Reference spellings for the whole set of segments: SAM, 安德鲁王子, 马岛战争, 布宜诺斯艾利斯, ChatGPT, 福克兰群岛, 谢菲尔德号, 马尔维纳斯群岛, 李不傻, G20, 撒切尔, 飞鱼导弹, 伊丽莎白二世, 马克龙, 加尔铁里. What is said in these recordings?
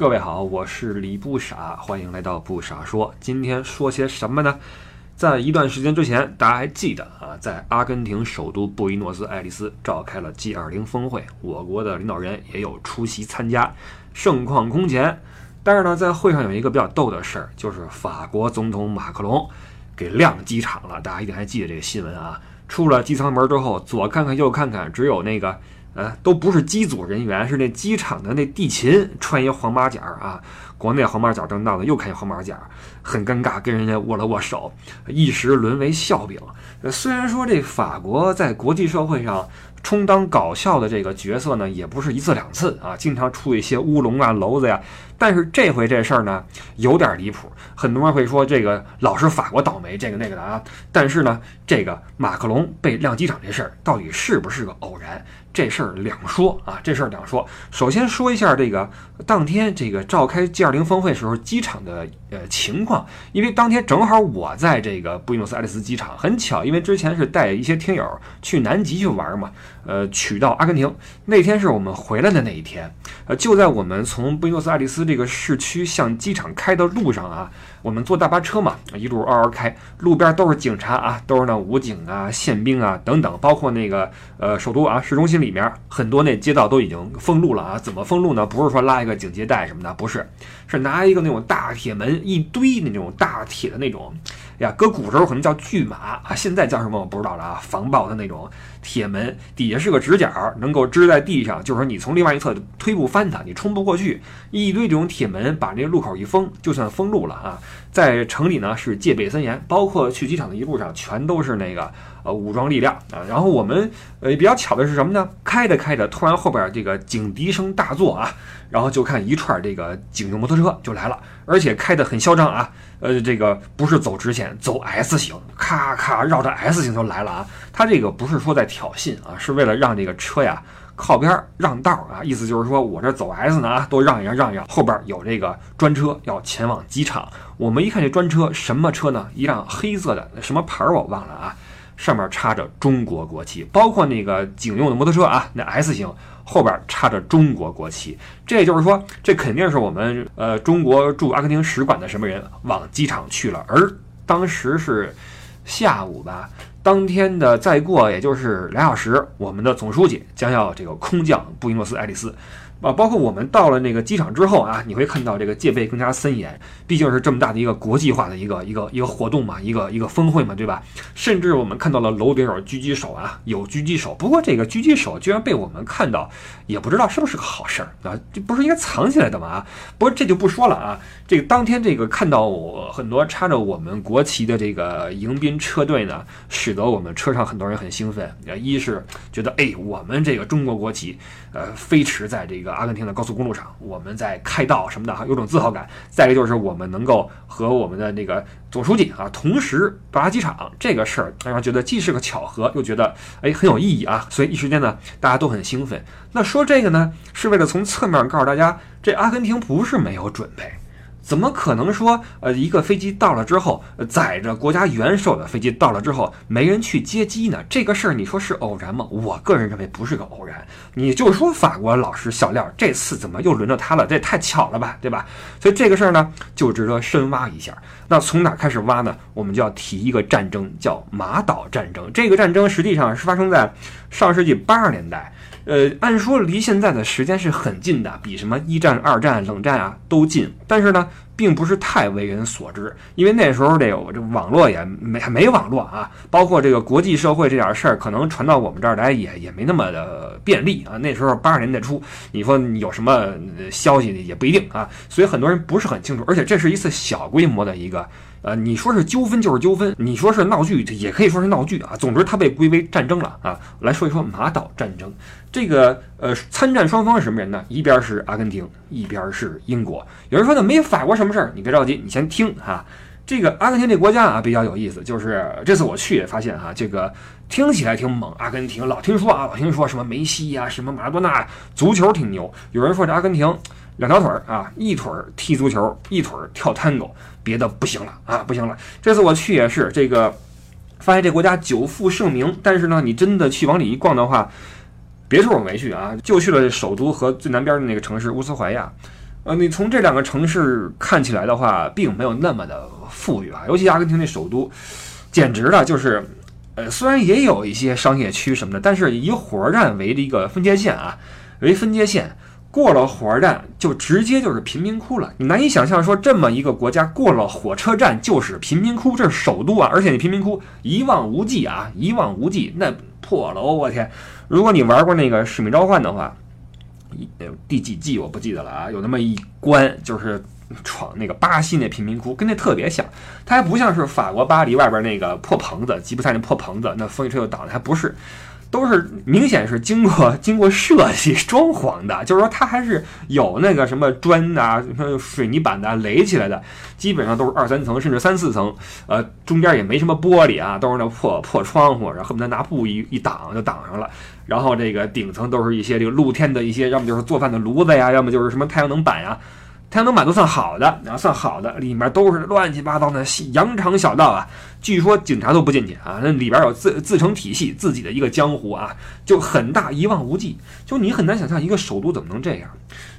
各位好，我是李不傻，欢迎来到不傻说。今天说些什么呢？在一段时间之前，大家还记得啊，在阿根廷首都布宜诺斯艾利斯召开了 G20 峰会，我国的领导人也有出席参加，盛况空前。但是呢，在会上有一个比较逗的事儿，就是法国总统马克龙给晾机场了。大家一定还记得这个新闻啊。出了机舱门之后，左看看右看看，只有那个都不是机组人员，是那机场的那地勤穿一黄马甲啊，国内黄马甲正闹的，又看见黄马甲，很尴尬，跟人家握了握手，一时沦为笑柄。虽然说这法国在国际社会上充当搞笑的这个角色呢，也不是一次两次啊，经常出一些乌龙啊、娄子呀，但是这回这事儿呢有点离谱。很多人会说这个老是法国倒霉，这个那个的啊，但是呢，这个马克龙被晾机场这事儿到底是不是个偶然？这事儿两说啊，这事儿两说。首先说一下这个当天这个召开 G20 峰会时候机场的情况，因为当天正好我在这个布宜诺斯艾利斯机场，很巧，因为之前是带一些听友去南极去玩嘛，取到阿根廷，那天是我们回来的那一天。就在我们从布宜诺斯艾利斯这个市区向机场开的路上啊，我们坐大巴车嘛，一路嗷嗷开，路边都是警察啊，都是那武警啊、宪兵啊等等，包括那个首都啊市中心里面很多那街道都已经封路了啊！怎么封路呢？不是说拉一个警戒带什么的，不是，是拿一个那种大铁门，一堆那种大铁的那种，呀，搁古时候可能叫巨马啊，现在叫什么我不知道了啊。防爆的那种铁门，底下是个直角，能够支在地上，就是说你从另外一侧推不翻它，你冲不过去。一堆这种铁门把这路口一封，就算封路了啊。在城里呢是戒备森严，包括去机场的一路上全都是那个武装力量啊。然后我们比较巧的是什么呢？开着开着，突然后边这个警笛声大作啊，然后就看一串这个警用摩托车就来了，而且开得很嚣张啊，这个不是走直线，走 S 型，咔咔绕着 S 型就来了啊。他这个不是说在挑衅啊，是为了让这个车呀靠边让道啊，意思就是说我这走 S 呢啊，都让一让让一让。后边有这个专车要前往机场，我们一看这专车什么车呢？一辆黑色的什么牌我忘了啊，上面插着中国国旗，包括那个警用的摩托车啊，那 S 型后边插着中国国旗，这就是说，这肯定是我们中国驻阿根廷使馆的什么人往机场去了。而当时是下午吧，当天的再过也就是2小时，我们的总书记将要这个空降布宜诺斯艾利斯。啊，包括我们到了那个机场之后啊，你会看到这个戒备更加森严，毕竟是这么大的一个国际化的一个活动嘛，一个峰会嘛，对吧？甚至我们看到了楼顶有狙击手啊，有狙击手。不过这个狙击手居然被我们看到，也不知道是不是个好事儿啊，这不是应该藏起来的嘛？不过这就不说了啊。这个当天这个看到很多插着我们国旗的这个迎宾车队呢，使得我们车上很多人很兴奋，一是觉得哎，我们这个中国国旗飞驰在这个阿根廷的高速公路上，我们在开道什么的，有种自豪感。再一个就是我们能够和我们的那个总书记啊同时到达机场这个事儿，让人觉得既是个巧合，又觉得哎很有意义啊。所以一时间呢，大家都很兴奋。那说这个呢，是为了从侧面告诉大家，这阿根廷不是没有准备。怎么可能说一个飞机到了之后，载着国家元首的飞机到了之后没人去接机呢？这个事儿你说是偶然吗？我个人认为不是个偶然。你就说法国老师小料，这次怎么又轮到他了？这也太巧了吧，对吧？所以这个事儿呢就值得深挖一下。那从哪开始挖呢？我们就要提一个战争，叫马岛战争。这个战争实际上是发生在上世纪80年代，按说离现在的时间是很近的，比什么一战、二战、冷战啊都近，但是呢并不是太为人所知，因为那时候这网络也没网络啊，包括这个国际社会这点事儿，可能传到我们这儿来也没那么的便利啊。那时候80年代初，你说你有什么消息也不一定啊，所以很多人不是很清楚。而且这是一次小规模的一个你说是纠纷就是纠纷，你说是闹剧也可以说是闹剧啊。总之它被归为战争了啊。来说一说马岛战争。这个参战双方是什么人呢？一边是阿根廷，一边是英国。有人说呢没法国什么事儿，你别着急，你先听啊。这个阿根廷这国家啊比较有意思，就是这次我去也发现啊，这个听起来挺猛，阿根廷老听说什么梅西啊，什么马拉多纳，足球挺牛。有人说这阿根廷2条腿啊，一腿踢足球，一腿跳探戈，别的不行了啊，不行了。这次我去也是这个发现这国家久负盛名，但是呢你真的去往里一逛的话，别处我没去啊，就去了首都和最南边的那个城市乌斯怀亚。你从这两个城市看起来的话，并没有那么的富裕啊，尤其阿根廷那首都，简直了，就是虽然也有一些商业区什么的，但是以火车站为这个分界线啊，为分界线，过了火车站就直接就是贫民窟了。你难以想象说这么一个国家过了火车站就是贫民窟，这是首都啊，而且你贫民窟一望无际啊，一望无际，那破楼，我天！如果你玩过那个《使命召唤》的话，第几季我不记得了啊，有那么一关就是闯那个巴西那贫民窟，跟那特别像。它还不像是法国巴黎外边那个破棚子，吉普赛那破棚子，那风一吹就倒了，还不是，都是明显是经过设计装潢的，就是说它还是有那个什么砖啊、什么水泥板的垒起来的，基本上都是2-3层甚至3-4层，中间也没什么玻璃啊，都是那破窗户，然后恨不得拿布一挡就挡上了。然后这个顶层都是一些这个露天的一些，要么就是做饭的炉子呀，要么就是什么太阳能板呀。太阳能板都算好的，然后算好的，里面都是乱七八糟的羊肠小道啊。据说警察都不进去啊，那里边有自成体系，自己的一个江湖啊，就很大，一望无际。就你很难想象一个首都怎么能这样。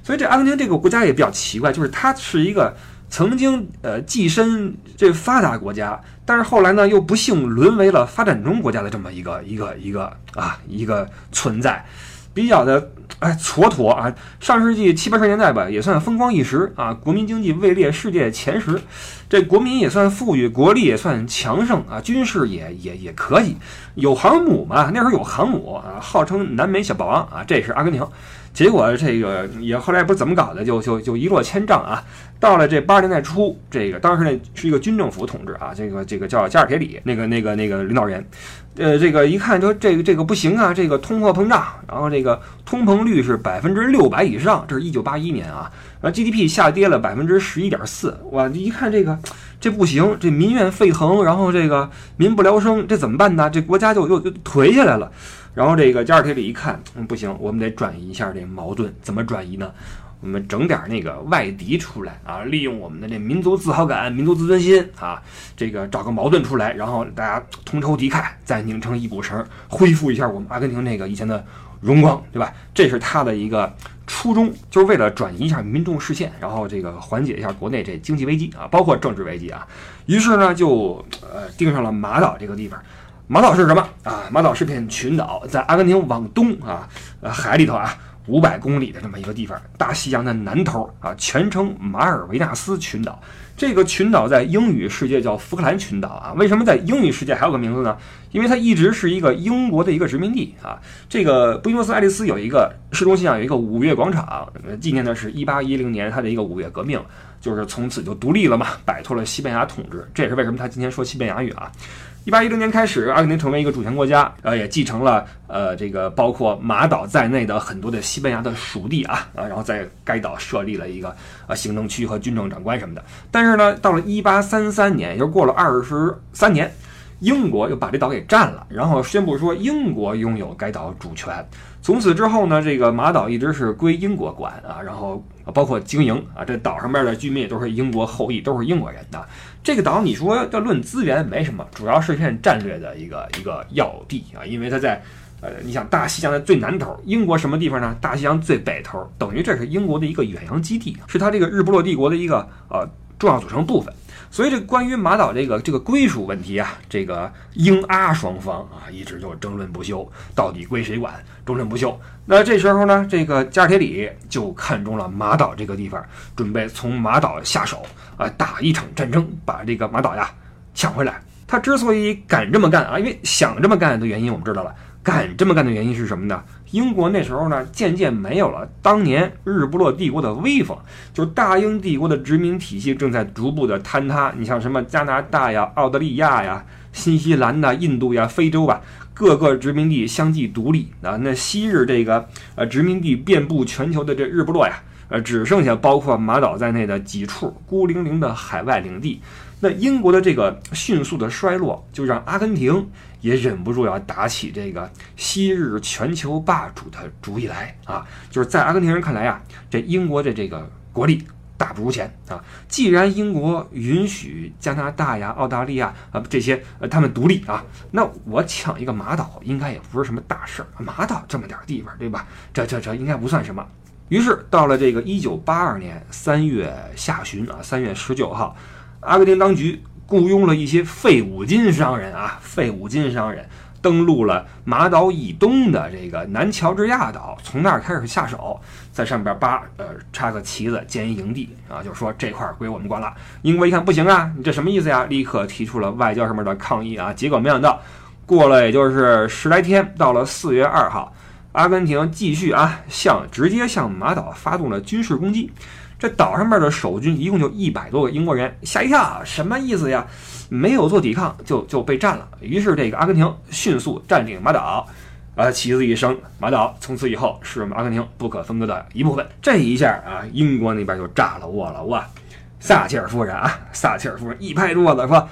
所以这阿根廷这个国家也比较奇怪，就是它是一个曾经跻身这发达国家，但是后来呢又不幸沦为了发展中国家的这么一个存在。比较的蹉跎啊，上世纪70-80年代吧，也算风光一时啊，国民经济位列世界前10，这国民也算富裕，国力也算强盛啊，军事也可以，有航母嘛，那时候有航母啊，号称南美小霸王啊，这是阿根廷。结果这个也后来不知怎么搞的，就一落千丈啊。到了这80年代初，这个当时呢是一个军政府统治啊，这个叫加尔铁里那个领导人，这个一看说这个不行啊，这个通货膨胀，然后这个通膨率是600%以上，这是1981年啊，然后 GDP 下跌了11.4%，哇，一看这不行，这民怨沸腾，然后这个民不聊生，这怎么办呢？这国家就颓下来了。然后这个加尔铁里一看，不行，我们得转移一下这矛盾，怎么转移呢？我们整点那个外敌出来啊，利用我们的这民族自豪感、民族自尊心啊，这个找个矛盾出来，然后大家同仇敌忾，再拧成一股绳，恢复一下我们阿根廷那个以前的荣光，对吧？这是他的一个初衷，就是为了转移一下民众视线，然后这个缓解一下国内这经济危机啊，包括政治危机啊。于是呢，就盯上了马岛这个地方。马岛是什么啊？马岛是片群岛，在阿根廷往东啊，海里头啊，500公里的这么一个地方，大西洋的南头啊，全称马尔维纳斯群岛。这个群岛在英语世界叫福克兰群岛啊。为什么在英语世界还有个名字呢？因为它一直是一个英国的一个殖民地啊。这个布宜诺斯艾利斯有一个市中心啊，有一个5月广场，纪念的是1810年它的一个5月革命，就是从此就独立了嘛，摆脱了西班牙统治。这也是为什么他今天说西班牙语啊。1810年开始，阿根廷成为一个主权国家，也继承了这个包括马岛在内的很多的西班牙的属地啊，然后在该岛设立了一个行政区和军政长官什么的。但是呢，到了1833年，也就过了23年，英国又把这岛给占了，然后宣布说英国拥有该岛主权。从此之后呢，这个马岛一直是归英国管啊，然后包括经营啊，这岛上边的居民也都是英国后裔，都是英国人啊。这个岛你说要论资源没什么，主要是一片战略的一个要地啊，因为它在你想大西洋的最南头，英国什么地方呢？大西洋最北头，等于这是英国的一个远洋基地，是它这个日不落帝国的一个重要组成部分。所以这关于马岛这个归属问题啊，这个英阿双方啊一直就争论不休，到底归谁管，争论不休。那这时候呢，这个加尔铁里就看中了马岛这个地方，准备从马岛下手啊，打一场战争，把这个马岛呀抢回来。他之所以敢这么干啊，因为想这么干的原因我们知道了，敢这么干的原因是什么呢？英国那时候呢，渐渐没有了当年日不落帝国的威风，就是大英帝国的殖民体系正在逐步的坍塌。你像什么加拿大呀、澳大利亚呀、新西兰呐、印度呀、非洲吧，各个殖民地相继独立啊。那昔日这个殖民地遍布全球的这日不落呀，只剩下包括马岛在内的几处孤零零的海外领地。那英国的这个迅速的衰落，就让阿根廷也忍不住要打起这个昔日全球霸主的主意来啊！就是在阿根廷人看来啊，这英国的这个国力大不如前啊！既然英国允许加拿大呀、澳大利亚啊这些他们独立啊，那我抢一个马岛应该也不是什么大事儿，马岛这么点地方，对吧？这应该不算什么。于是到了这个1982年3月下旬啊，3月19号，阿根廷当局雇佣了一些废五金商人啊，登陆了马岛以东的这个南乔治亚岛，从那儿开始下手，在上边插个旗子建一营地啊，就说这块归我们管了。英国一看不行啊，你这什么意思呀？立刻提出了外交上面的抗议啊。结果没想到，过了也就是10来天，到了4月2号，阿根廷继续直接向马岛发动了军事攻击。这岛上面的守军一共就100多个英国人，吓一跳，什么意思呀？没有做抵抗就被占了。于是这个阿根廷迅速占领马岛，旗子一升，马岛从此以后是我们阿根廷不可分割的一部分。这一下啊，英国那边就炸了窝了哇！撒切尔夫人一拍桌子说：“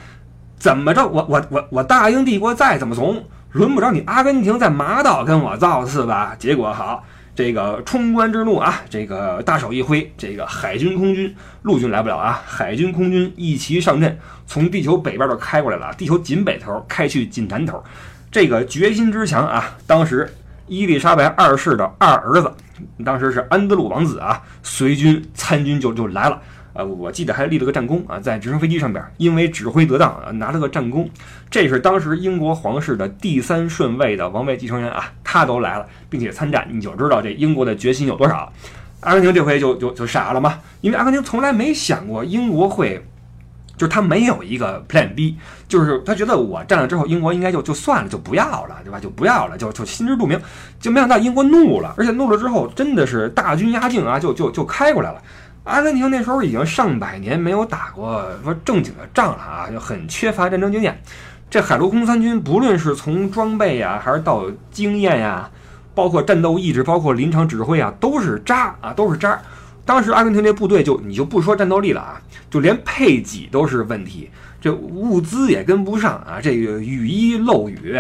怎么着？我大英帝国再怎么怂，轮不着你阿根廷在马岛跟我造次吧？”结果好。这个冲冠之怒啊，这个大手一挥，这个海军、空军、陆军来不了啊，海军、空军一齐上阵，从地球北边就开过来了，地球紧北头开去紧南头，这个决心之强啊！当时伊丽莎白二世的二儿子，当时是安德鲁王子啊，随军参军就来了。我记得还立了个战功啊，在直升飞机上边，因为指挥得当啊，拿了个战功。这是当时英国皇室的第3顺位的王位继承人啊，他都来了，并且参战，你就知道这英国的决心有多少。阿根廷这回就傻了嘛，因为阿根廷从来没想过英国会，就是他没有一个 plan B， 就是他觉得我占了之后，英国应该就算了，就不要了，对吧？就不要了，就心知肚明，就没想到英国怒了，而且怒了之后真的是大军压境啊，就开过来了。阿根廷那时候已经上百年没有打过说正经的仗了啊，就很缺乏战争经验。这海陆空三军不论是从装备啊，还是到经验呀，包括战斗意志，包括临场指挥啊，都是渣。当时阿根廷这部队你就不说战斗力了啊，就连配给都是问题，这物资也跟不上啊，这个雨衣漏雨，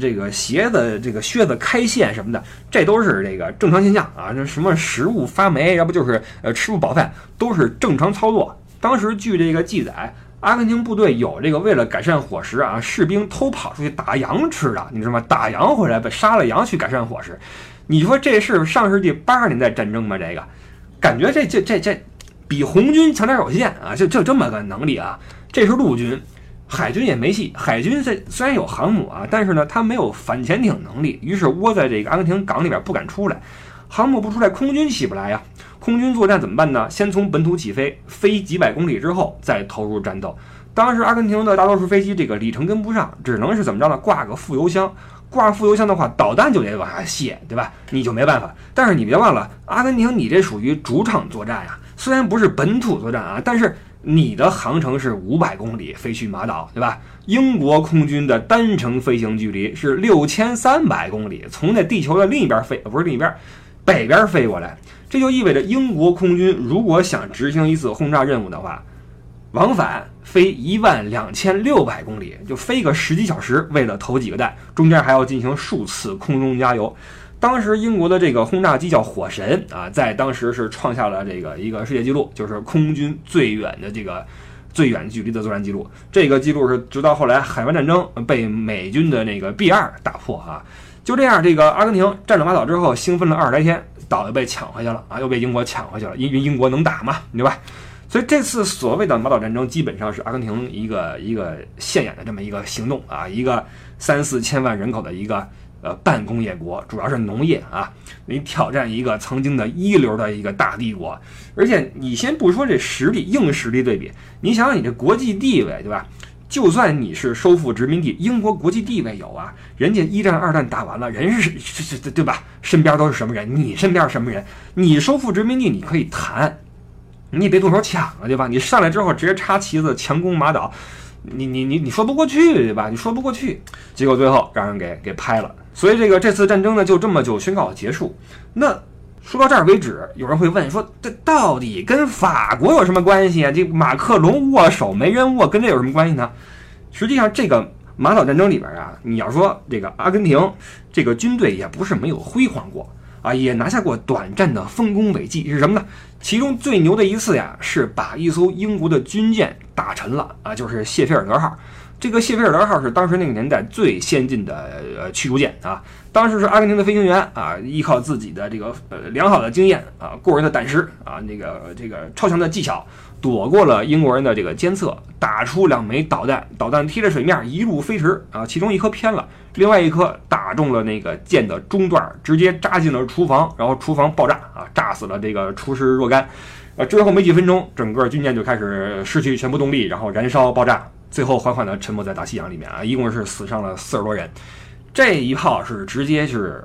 这个鞋子这个靴子开线什么的，这都是这个正常现象啊。这什么食物发霉，要不就是吃不饱饭，都是正常操作。当时据这个记载，阿根廷部队有这个为了改善伙食啊，士兵偷跑出去打羊吃的，你知道吗？打羊回来被杀了羊去改善伙食。你说这是上世纪80年代战争吗？这个感觉这比红军强点有限啊，就这么个能力啊。这是陆军。海军也没戏，海军虽然有航母啊，但是呢，它没有反潜艇能力，于是窝在这个阿根廷港里边不敢出来。航母不出来，空军起不来呀。空军作战怎么办呢？先从本土起飞，飞几百公里之后再投入战斗。当时阿根廷的大多数飞机这个里程跟不上，只能是怎么着呢？挂个副油箱。挂副油箱的话，导弹就得往下卸，对吧？你就没办法。但是你别忘了，阿根廷你这属于主场作战呀，虽然不是本土作战啊，但是。你的航程是500公里飞去马岛，对吧？英国空军的单程飞行距离是6300公里，从那地球的另一边飞，不是另一边，北边飞过来。这就意味着英国空军如果想执行一次轰炸任务的话，往返飞12600公里，就飞个10几小时，为了投几个弹，中间还要进行数次空中加油。当时英国的这个轰炸机叫火神啊，在当时是创下了这个一个世界纪录，就是空军最远的这个最远距离的作战记录。这个记录是直到后来海湾战争被美军的那个 B2 打破啊。就这样，这个阿根廷占领马岛之后，兴奋了20来天，岛又被抢回去了啊，又被英国抢回去了，因为英国能打嘛，对吧？所以这次所谓的马岛战争，基本上是阿根廷一个现眼的这么一个行动啊，一个3-4千万人口的一个。半工业国，主要是农业啊，你挑战一个曾经的一流的一个大帝国，而且你先不说这实力硬实力对比，你想想你这国际地位，对吧？就算你是收复殖民地，英国国际地位有啊，人家1战2战打完了，人是对吧？身边都是什么人？你身边什么人？你收复殖民地你可以谈，你也别动手抢了，对吧？你上来之后直接插旗子强攻马岛，你说不过去，对吧？你说不过去，结果最后让人给拍了。所以这次战争呢，就这么就宣告结束。那说到这儿为止，有人会问说，这到底跟法国有什么关系啊？这马克龙握手没人握，跟这有什么关系呢？实际上，这个马岛战争里边啊，你要说这个阿根廷这个军队也不是没有辉煌过啊，也拿下过短暂的丰功伟绩，是什么呢？其中最牛的一次呀，是把一艘英国的军舰打沉了啊，就是谢菲尔德号。这个谢菲尔德号是当时那个年代最先进的驱逐舰啊，当时是阿根廷的飞行员啊，依靠自己的这个良好的经验啊，过人的胆识啊，这个超强的技巧，躲过了英国人的这个监测，打出2枚导弹，导弹贴着水面一路飞驰啊，其中一颗偏了，另外一颗打中了那个舰的中段，直接扎进了厨房，然后厨房爆炸啊，炸死了这个厨师若干。之后没几分钟，整个军舰就开始失去全部动力，然后燃烧爆炸，最后缓缓的沉没在大西洋里面啊，一共是死伤了40多人。这一炮是直接是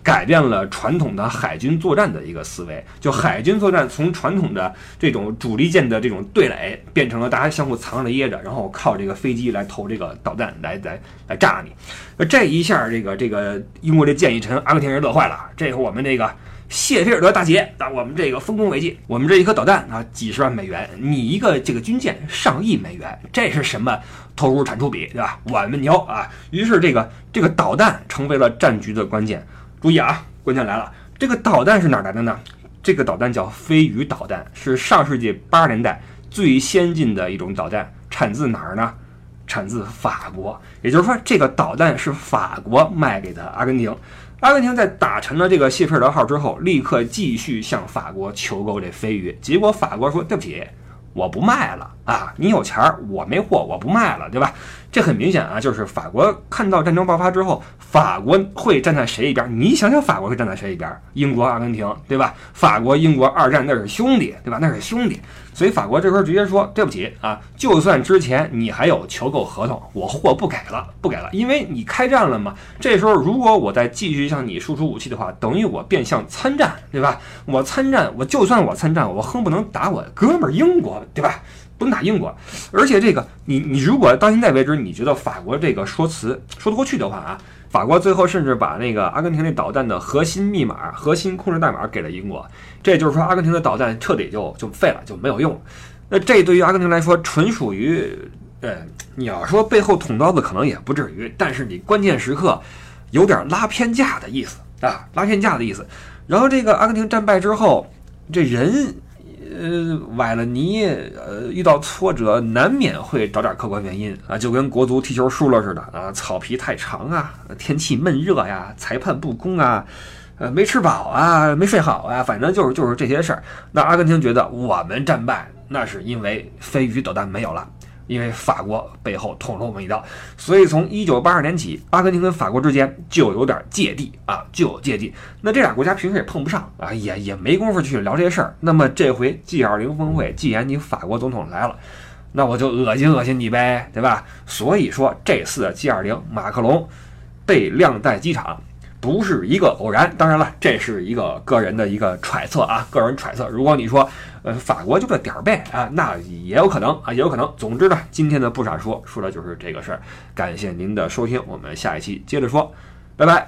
改变了传统的海军作战的一个思维，就海军作战从传统的这种主力舰的这种对垒，变成了大家相互藏着掖着，然后靠这个飞机来投这个导弹来炸你。这一下这个英国这舰一沉，阿根廷人乐坏了，这回我们这个谢菲尔德大捷，那我们这个丰功伟绩，我们这一颗导弹啊，几十万美元，你一个这个军舰上亿美元，这是什么投入产出比，对吧？我们牛啊！于是这个导弹成为了战局的关键。注意啊，关键来了，这个导弹是哪来的呢？这个导弹叫飞鱼导弹，是上世纪80年代最先进的一种导弹，产自哪儿呢？产自法国，也就是说，这个导弹是法国卖给的阿根廷。阿根廷在打沉了这个谢菲尔德号之后，立刻继续向法国求购这飞鱼，结果法国说对不起，我不卖了啊！你有钱我没货，我不卖了，对吧？这很明显啊，就是法国看到战争爆发之后，法国会站在谁一边？你想想，法国会站在谁一边？英国、阿根廷，对吧？法国、英国二战那是兄弟，对吧？那是兄弟，所以法国这时候直接说对不起啊！就算之前你还有求购合同，我货不给了，不给了，因为你开战了嘛。这时候如果我再继续向你输出武器的话，等于我变相参战，对吧？我参战，我就算我参战，我恨不能打我哥们儿英国，对吧？不能打英国。而且这个你如果到现在为止你觉得法国这个说辞说得过去的话啊，法国最后甚至把那个阿根廷那导弹的核心密码、核心控制代码给了英国，这就是说阿根廷的导弹彻底就废了，就没有用。那这对于阿根廷来说，纯属于你要说背后捅刀子可能也不至于，但是你关键时刻有点拉偏架的意思啊，拉偏架的意思。然后这个阿根廷战败之后，这人崴了泥，遇到挫折难免会找点客观原因啊，就跟国足踢球输了似的啊，草皮太长啊，天气闷热呀，裁判不公啊，没吃饱啊，没睡好啊，反正就是这些事儿。那阿根廷觉得我们战败，那是因为飞鱼导弹没有了，因为法国背后捅了我们一刀。所以从1982年起，阿根廷跟法国之间就有点芥蒂啊，就有芥蒂。那这俩国家平时也碰不上啊，也没工夫去聊这些事儿。那么这回 G20 峰会，既然你法国总统来了，那我就恶心恶心你呗，对吧？所以说这次的 G20， 马克龙被晾在机场不是一个偶然，当然了，这是一个个人的一个揣测啊，个人揣测。如果你说，法国就这点儿背啊，那也有可能啊，也有可能。总之呢，今天的不傻说的就是这个事儿。感谢您的收听，我们下一期接着说，拜拜。